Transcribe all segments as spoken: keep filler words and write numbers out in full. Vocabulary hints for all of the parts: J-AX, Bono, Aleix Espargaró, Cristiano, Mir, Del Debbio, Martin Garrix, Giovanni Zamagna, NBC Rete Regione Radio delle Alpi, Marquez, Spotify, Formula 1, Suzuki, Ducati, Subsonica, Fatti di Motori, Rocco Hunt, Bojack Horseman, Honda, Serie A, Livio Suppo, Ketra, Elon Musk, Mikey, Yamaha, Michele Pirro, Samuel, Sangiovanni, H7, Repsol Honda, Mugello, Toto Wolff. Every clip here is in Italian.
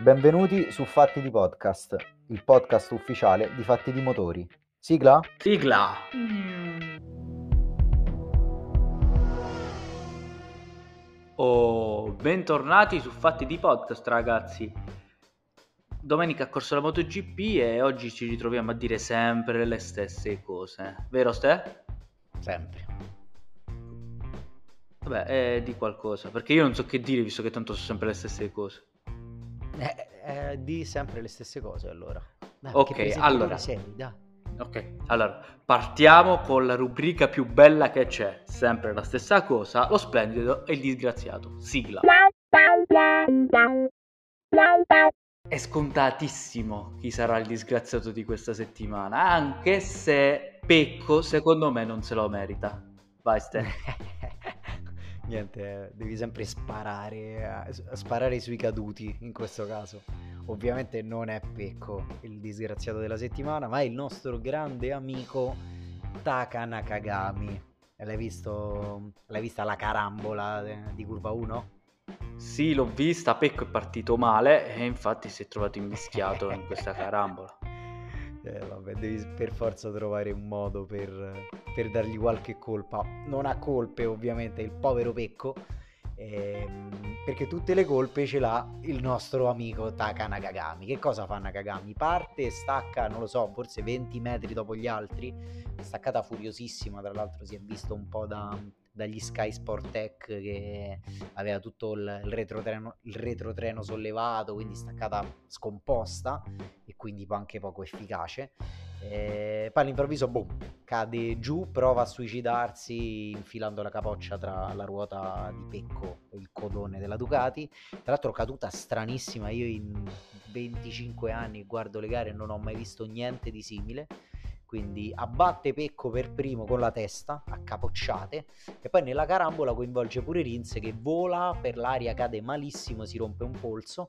Benvenuti su Fatti di Podcast, il podcast ufficiale di Fatti di Motori. Sigla? Sigla! Oh, bentornati su Fatti di Podcast, ragazzi. Domenica ha corso la MotoGP e oggi ci ritroviamo a dire sempre le stesse cose. Vero, Ste? Sempre. Vabbè, eh, di qualcosa, perché io non so che dire, visto che tanto sono sempre le stesse cose. Eh, eh, di sempre le stesse cose, allora. Dai, ok, allora. Sei, dai. Ok, allora partiamo con la rubrica più bella che c'è, sempre la stessa cosa, lo splendido e il disgraziato. Sigla. È scontatissimo chi sarà il disgraziato di questa settimana, anche se Pecco secondo me non se lo merita. Vai, Stan. Niente, devi sempre sparare sparare sui caduti in questo caso. Ovviamente non è Pecco il disgraziato della settimana, ma è il nostro grande amico Taka Nakagami. L'hai visto? L'hai vista la carambola di curva uno? Sì, l'ho vista. Pecco è partito male e infatti si è trovato immischiato in questa carambola. Eh, vabbè, devi per forza trovare un modo per, per dargli qualche colpa. Non ha colpe, ovviamente, il povero Pecco, ehm, perché tutte le colpe ce l'ha il nostro amico Taka Nakagami. Che cosa fa Nakagami? Parte, stacca, non lo so, forse venti metri dopo gli altri. Staccata furiosissima, tra l'altro si è visto un po' da, dagli Sky Sport Tech, che aveva tutto il, il, retrotreno, il retrotreno sollevato, quindi staccata scomposta, quindi anche poco efficace. Eh, poi all'improvviso, boom, cade giù, prova a suicidarsi infilando la capoccia tra la ruota di Pecco e il codone della Ducati. Tra l'altro caduta stranissima, io in venticinque anni guardo le gare e non ho mai visto niente di simile. Quindi abbatte Pecco per primo con la testa a capocciate e poi nella carambola coinvolge pure Rins, che vola per l'aria, cade malissimo, si rompe un polso.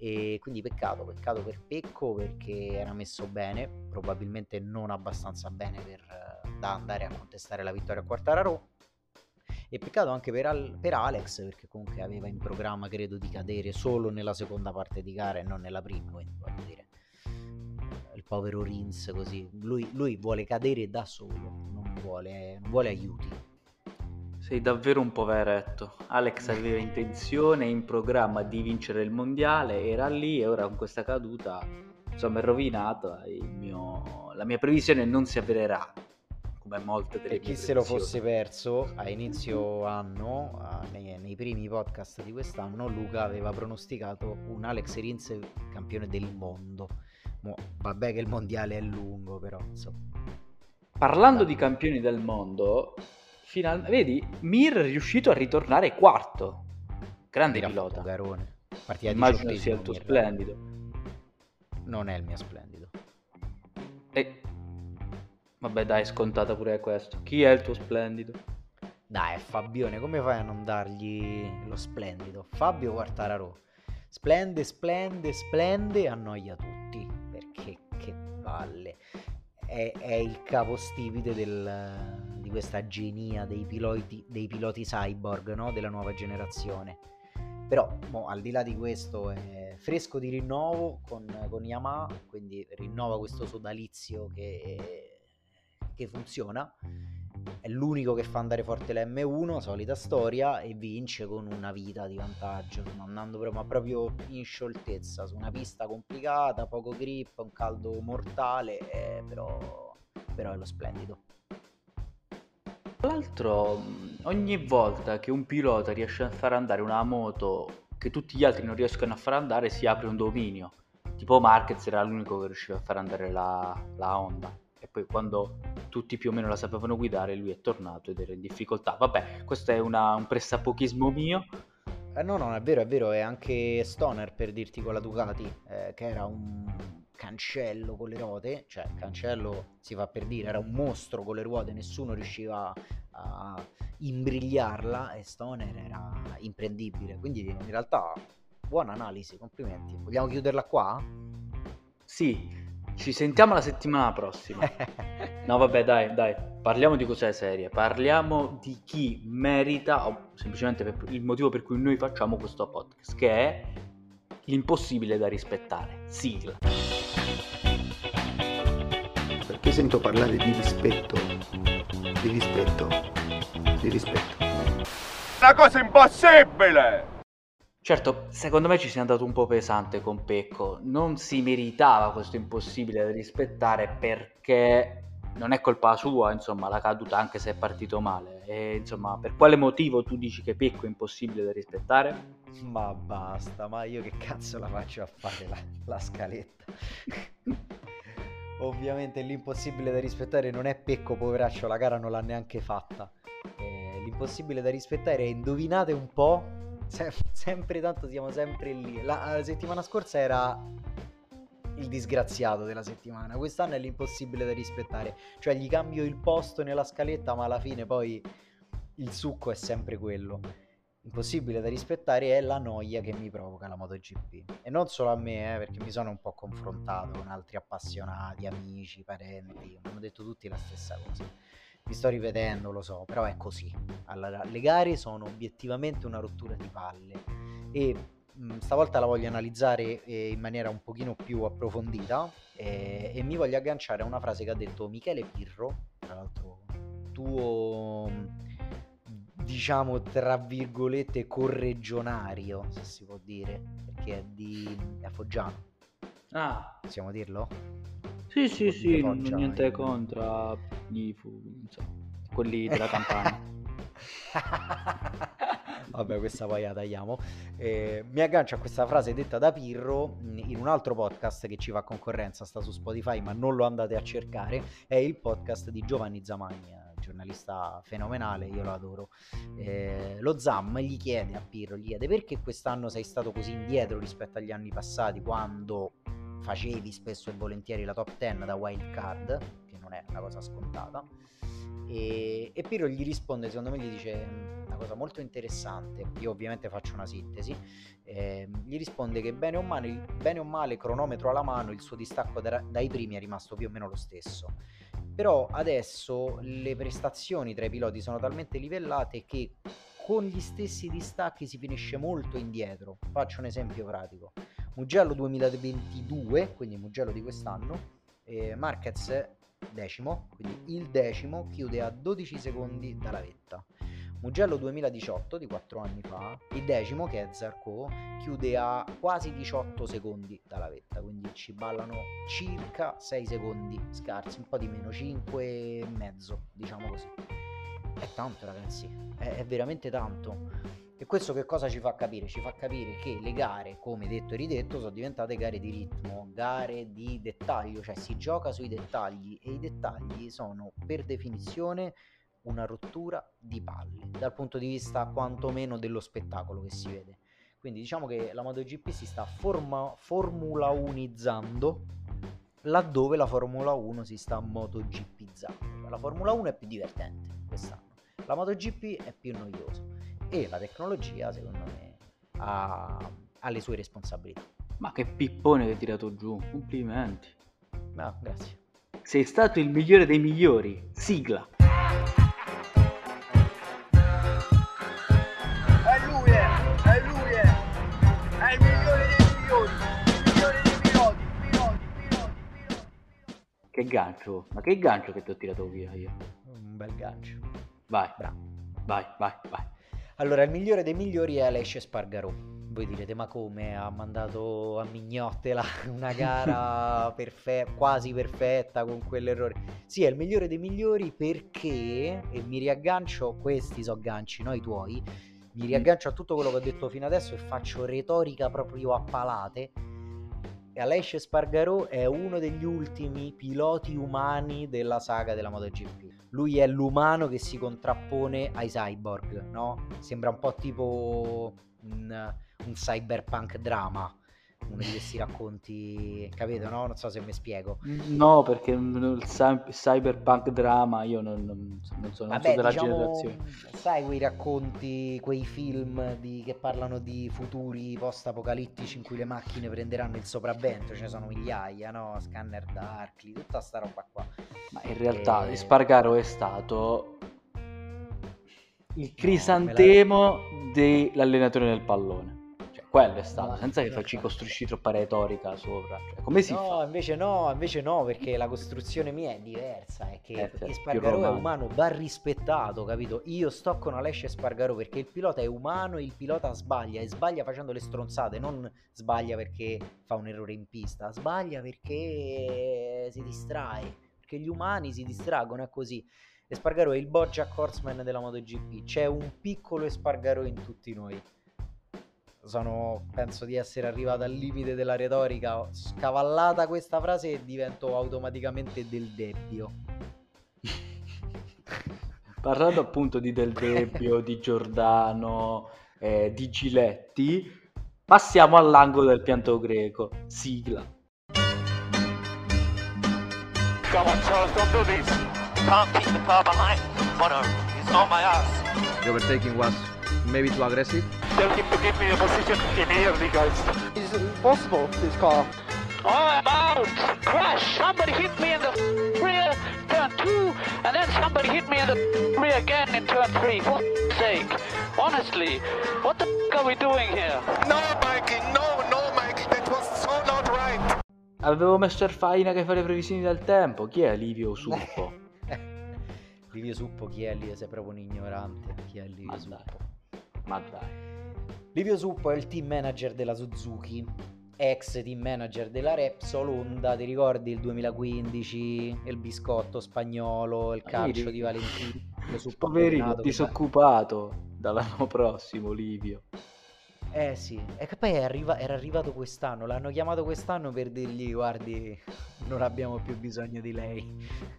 E quindi peccato, peccato per Pecco, perché era messo bene, probabilmente non abbastanza bene per, da andare a contestare la vittoria a Quartararo. E peccato anche per, Al, per Alex, perché comunque aveva in programma, credo, di cadere solo nella seconda parte di gara e non nella prima, quindi voglio dire, il povero Rins così, lui, lui vuole cadere da solo, non vuole, non vuole aiuti. Sei davvero un poveretto. Alex aveva intenzione, in programma, di vincere il mondiale, era lì e ora con questa caduta, insomma, è rovinata. La mia previsione non si avvererà, come molte delle mie previsioni. E chi se lo fosse perso a inizio anno, nei, nei primi podcast di quest'anno, Luca aveva pronosticato un Alex Rins campione del mondo. Mo, vabbè che il mondiale è lungo, però insomma. Parlando da... di campioni del mondo... Final... Vedi, Mir è riuscito a ritornare quarto. Grande pilota. Immagino sia il tuo Mir. Splendido. Non è il mio splendido. E... Vabbè, dai, è scontata pure questo. Chi è il tuo splendido? Dai, Fabione, come fai a non dargli lo splendido? Fabio Quartararo. Splende, splende, splende, annoia tutti. Perché che palle. È, è il capostipite del... di questa genia dei piloti, dei piloti cyborg, no? Della nuova generazione. Però mo, al di là di questo, è fresco di rinnovo con, con Yamaha, quindi rinnova questo sodalizio che, che funziona. È l'unico che fa andare forte la emme uno, solita storia, e vince con una vita di vantaggio, andando proprio, ma proprio in scioltezza, su una pista complicata, poco grip, un caldo mortale, eh, però, però è lo splendido. Tra l'altro, ogni volta che un pilota riesce a far andare una moto che tutti gli altri non riescono a far andare, si apre un dominio. Tipo Marquez era l'unico che riusciva a far andare la, la Honda, e poi quando tutti più o meno la sapevano guidare lui è tornato ed era in difficoltà. Vabbè, questo è una, un pressapochismo mio. Eh no, no, è vero, è vero, è anche Stoner, per dirti, con la Ducati, eh, che era un... cancello con le ruote, cioè cancello si fa per dire, era un mostro con le ruote, nessuno riusciva a imbrigliarla, e Stoner era imprendibile. Quindi in realtà buona analisi, complimenti. Vogliamo chiuderla qua? Sì, ci sentiamo la settimana prossima. No vabbè, dai, dai, parliamo di cose serie, parliamo di chi merita, o semplicemente per il motivo per cui noi facciamo questo podcast, che è l'impossibile da rispettare. Sigla. Perché sento parlare di rispetto, di rispetto, di rispetto. Una cosa impossibile! Certo, secondo me ci si è andato un po' pesante con Pecco, non si meritava questo impossibile da rispettare perché non è colpa sua, insomma, la caduta, anche se è partito male. E, insomma, per quale motivo tu dici che Pecco è impossibile da rispettare? Ma basta, ma io che cazzo la faccio a fare la, la scaletta? Ovviamente l'impossibile da rispettare non è Pecco, poveraccio, la gara non l'ha neanche fatta. Eh, l'impossibile da rispettare è, indovinate un po', Sem- sempre tanto siamo sempre lì. La, la settimana scorsa era il disgraziato della settimana, quest'anno è l'impossibile da rispettare, cioè gli cambio il posto nella scaletta ma alla fine poi il succo è sempre quello. Impossibile da rispettare è la noia che mi provoca la MotoGP, e non solo a me, eh, perché mi sono un po' confrontato con altri appassionati, amici, parenti, mi hanno detto tutti la stessa cosa. Mi sto rivedendo, lo so, però è così. Allora, le gare sono obiettivamente una rottura di palle e mh, stavolta la voglio analizzare eh, in maniera un pochino più approfondita eh, e mi voglio agganciare a una frase che ha detto Michele Pirro, tra l'altro tuo, diciamo, tra virgolette, corregionario, se si può dire, perché è di è Foggiano. Ah, possiamo dirlo? Sì, sì, sì, non ho niente e... contro gli, insomma, quelli della campagna. Vabbè, questa poi la tagliamo. Eh, mi aggancio a questa frase detta da Pirro in un altro podcast che ci fa concorrenza, sta su Spotify, ma non lo andate a cercare. È il podcast di Giovanni Zamagna, giornalista fenomenale, io lo adoro. Eh, lo Zam gli chiede a Pirro, gli chiede: perché quest'anno sei stato così indietro rispetto agli anni passati, quando facevi spesso e volentieri la top dieci da wild card, che non è una cosa scontata? E, e Pirro gli risponde, secondo me gli dice una cosa molto interessante, io ovviamente faccio una sintesi, eh, gli risponde che bene o male, bene o male cronometro alla mano, il suo distacco da, dai primi è rimasto più o meno lo stesso, però adesso le prestazioni tra i piloti sono talmente livellate che con gli stessi distacchi si finisce molto indietro. Faccio un esempio pratico: Mugello duemilaventidue, quindi Mugello di quest'anno, eh, Marquez decimo, quindi il decimo, chiude a dodici secondi dalla vetta. Mugello duemiladiciotto, di quattro anni fa, il decimo, che è Zarco, chiude a quasi diciotto secondi dalla vetta, quindi ci ballano circa sei secondi scarsi, un po' di meno, cinque e mezzo, diciamo così. È tanto, ragazzi, è, è veramente tanto. E questo che cosa ci fa capire? Ci fa capire che le gare, come detto e ridetto, sono diventate gare di ritmo, gare di dettaglio, cioè si gioca sui dettagli, e i dettagli sono per definizione una rottura di palle dal punto di vista quantomeno dello spettacolo che si vede. Quindi diciamo che la MotoGP si sta forma- formula unizzando laddove la Formula uno si sta MotoGPizzando. La Formula uno è più divertente quest'anno, la MotoGP è più noiosa. E la tecnologia, secondo me, ha, ha le sue responsabilità. Ma che pippone che hai tirato giù, complimenti. No, grazie. Sei stato il migliore dei migliori. Sigla. È lui, è, è lui, è, è il migliore dei migliori, il migliore dei piloti, piloti, piloti, piloti. Che gancio, ma che gancio che ti ho tirato via io. Un bel gancio. Vai, bravo. Vai, vai, vai. Allora, il migliore dei migliori è Aleix Espargaró. Voi direte: ma come? Ha mandato a mignottela una gara perfe- quasi perfetta con quell'errore. Sì, è il migliore dei migliori perché, e mi riaggancio, questi so ganci, no, i tuoi, mi riaggancio a tutto quello che ho detto fino adesso e faccio retorica proprio a palate. Aleix Espargaró è uno degli ultimi piloti umani della saga della MotoGP. Lui è l'umano che si contrappone ai cyborg, no? Sembra un po' tipo un, un cyberpunk drama, uno di questi racconti, capito, no? Non so se mi spiego. No, perché il cyberpunk drama io non, non, non sono, vabbè, non so della, diciamo, generazione. Sai quei racconti, quei film di, che parlano di futuri post-apocalittici in cui le macchine prenderanno il sopravvento, ce ne sono migliaia, no? Scanner Darkly, tutta sta roba qua. Ma in realtà e... Espargaró è stato il crisantemo no, la... dell'allenatore del pallone. quello è stato, senza che ci costruisci troppa retorica sopra, cioè, come si no, fa? Invece no, invece no, perché la costruzione mia è diversa, è che eh, Espargaró è umano, va rispettato, capito? Io sto con Aleix Espargaró perché il pilota è umano, il pilota sbaglia, e sbaglia facendo le stronzate, non sbaglia perché fa un errore in pista, sbaglia perché si distrae, perché gli umani si distraggono, è così. Espargaró è il Bojack Horseman della MotoGP, c'è un piccolo Espargaró in tutti noi. Sono, penso di essere arrivato al limite della retorica, ho scavallata questa frase e divento automaticamente Del Debbio. Parlando appunto di Del Debbio, di Giordano, eh, di Giletti, passiamo all'angolo del pianto greco, sigla. Come on Charles, don't do this. Can't keep the car behind. Bono is on my ass. The overtaking was maybe too aggressive. Tell him to give me a position immediately, guys. It's impossible, this car. Oh, I'm out! Crash! Somebody hit me in the rear turn two, and then somebody hit me in the rear again in turn three. For sake, honestly, what the are we doing here? No, Mikey, no, no, Mikey, that was so not right. Avevo mister Faina che fa le previsioni del tempo. Chi è Livio Suppo? Livio Suppo, chi è Livio? Sei proprio un ignorante. Chi è Livio Ma Suppo? Dai. Ma dai. Livio Suppo è il team manager della Suzuki, ex team manager della Repsol Honda, ti ricordi il duemilaquindici, il biscotto spagnolo, il calcio di Valentino. Poverino, disoccupato dall'anno prossimo Livio. Eh sì, e che poi arriva, era arrivato quest'anno, l'hanno chiamato quest'anno per dirgli guardi non abbiamo più bisogno di lei.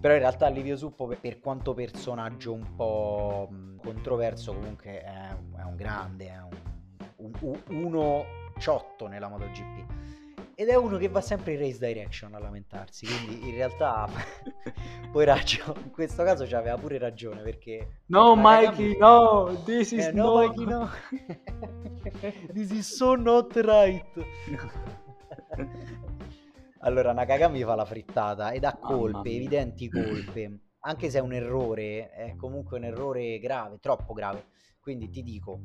Però in realtà Livio Suppo, per quanto personaggio un po' controverso, comunque è un, è un grande, è un, un, uno ciotto nella MotoGP. Ed è uno che va sempre in race direction a lamentarsi, quindi in realtà, poveraccio, in questo caso c'aveva pure ragione perché... No Mikey, no, this is eh, no... No Mikey, no, this is so not right. Allora Nakagami fa la frittata ed ha colpe, evidenti colpe, anche se è un errore, è comunque un errore grave, troppo grave, quindi ti dico,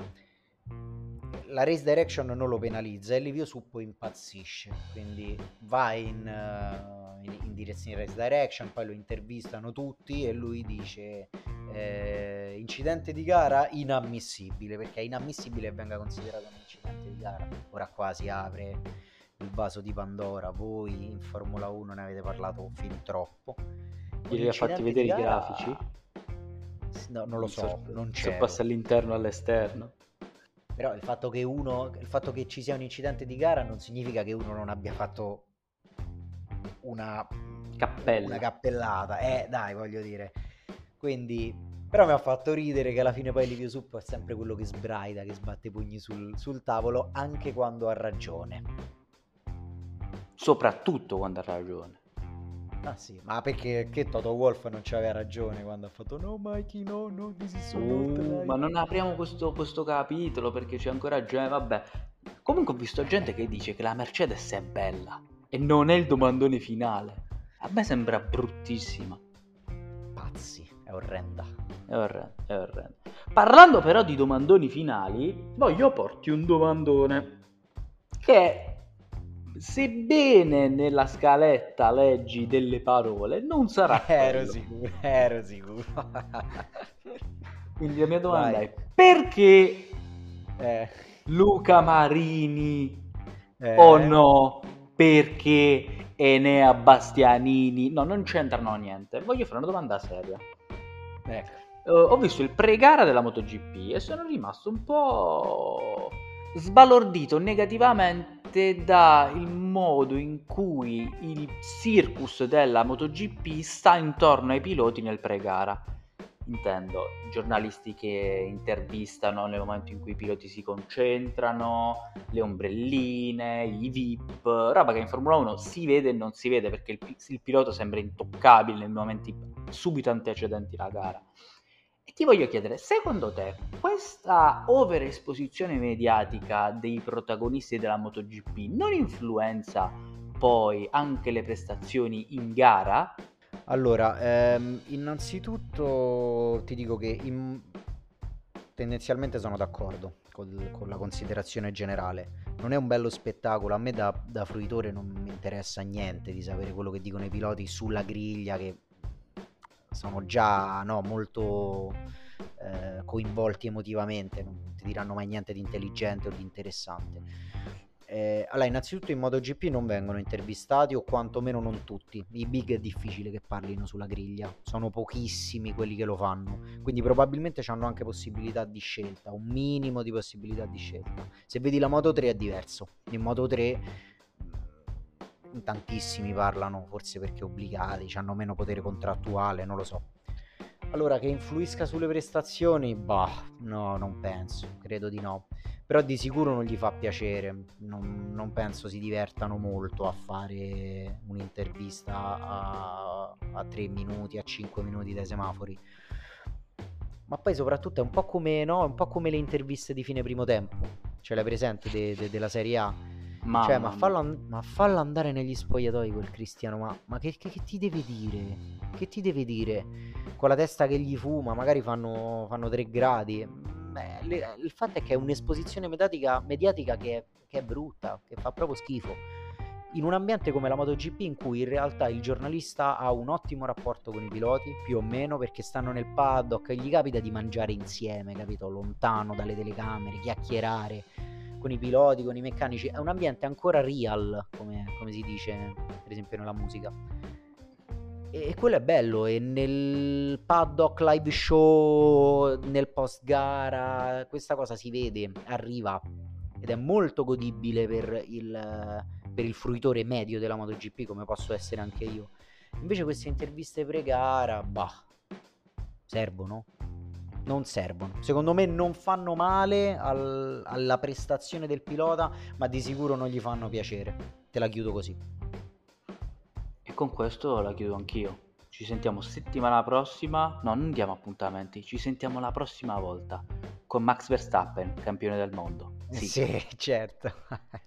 la race direction non lo penalizza e Livio Suppo impazzisce, quindi va in, uh, in, in direzione race direction, poi lo intervistano tutti e lui dice eh, incidente di gara inammissibile, perché è inammissibile che venga considerato un incidente di gara, ora qua si apre... il vaso di Pandora, voi in Formula uno ne avete parlato fin troppo. Gli ha fatti vedere gara... i grafici? No, non lo so, non c'è. Se passa all'interno o all'esterno. Però il fatto che uno, il fatto che ci sia un incidente di gara non significa che uno non abbia fatto una cappella, una cappellata. Eh, dai, voglio dire. Quindi però mi ha fatto ridere che alla fine poi Livio Suppo è sempre quello che sbraida, che sbatte i pugni sul, sul tavolo anche quando ha ragione. Soprattutto quando ha ragione. Ah sì, ma perché che Toto Wolff non c'aveva ragione quando ha fatto no Mikey, no, no, this is so oh, ma non apriamo questo, questo capitolo perché c'è ancora ragione, vabbè. Comunque ho visto gente che dice che la Mercedes è bella e non è il domandone finale. A me sembra bruttissima. Pazzi, è orrenda. È orrenda, è orrenda. Parlando però di domandoni finali, voglio porti un domandone che... sebbene nella scaletta leggi delle parole, non sarà ero quello. sicuro, ero sicuro. Quindi la mia domanda Vai. è perché eh. Luca Marini eh. o no? Perché Enea Bastianini? No, non c'entrano niente. Voglio fare una domanda seria. Ecco. Uh, ho visto il pre-gara della MotoGP e sono rimasto un po' sbalordito negativamente dal modo in cui il circus della MotoGP sta intorno ai piloti nel pre-gara. Intendo giornalisti che intervistano nel momento in cui i piloti si concentrano, le ombrelline, i V I P, roba che in Formula uno si vede e non si vede perché il, il pilota sembra intoccabile nei momenti subito antecedenti la gara. E ti voglio chiedere, secondo te, questa overesposizione mediatica dei protagonisti della MotoGP non influenza poi anche le prestazioni in gara? Allora, ehm, innanzitutto ti dico che in... tendenzialmente sono d'accordo col, con la considerazione generale. Non è un bello spettacolo, a me da, da fruitore non mi interessa niente di sapere quello che dicono i piloti sulla griglia, che sono già no, molto eh, coinvolti emotivamente, non ti diranno mai niente di intelligente o di interessante. Eh, allora, innanzitutto in MotoGP non vengono intervistati, o quantomeno non tutti. I big è difficile che parlino sulla griglia, sono pochissimi quelli che lo fanno, quindi probabilmente hanno anche possibilità di scelta, un minimo di possibilità di scelta. Se vedi la Moto tre è diverso, in Moto tre tantissimi parlano, forse perché obbligati, hanno meno potere contrattuale, non lo so. Allora, che influisca sulle prestazioni, bah, no, non penso, credo di no. Però di sicuro non gli fa piacere, non, non penso si divertano molto a fare un'intervista a, a tre minuti, a cinque minuti dai semafori. Ma poi soprattutto è un po' come, no? un po' come le interviste di fine primo tempo, cioè la presente de, de, della Serie A. Ma, cioè, ma, fallo an- ma fallo andare negli spogliatoi quel Cristiano, ma, ma che, che, che ti deve dire? Che ti deve dire? Con la testa che gli fuma, magari fanno, fanno tre gradi... Beh, le, il fatto è che è un'esposizione mediatica, mediatica che, è, che è brutta, che fa proprio schifo, in un ambiente come la MotoGP in cui in realtà il giornalista ha un ottimo rapporto con i piloti, più o meno, perché stanno nel paddock e gli capita di mangiare insieme, capito? Lontano dalle telecamere, chiacchierare con i piloti, con i meccanici. È un ambiente ancora real, come, come si dice per esempio nella musica. E quello è bello, e nel paddock live show, nel post gara, questa cosa si vede, arriva, ed è molto godibile per il, per il fruitore medio della MotoGP, come posso essere anche io. Invece queste interviste pre-gara, bah, servono? Non servono. Secondo me non fanno male al, alla prestazione del pilota, ma di sicuro non gli fanno piacere. Te la chiudo così. Con questo la chiudo anch'io. Ci sentiamo settimana prossima. No, non diamo appuntamenti. Ci sentiamo la prossima volta con Max Verstappen, campione del mondo. Sì, sì, certo.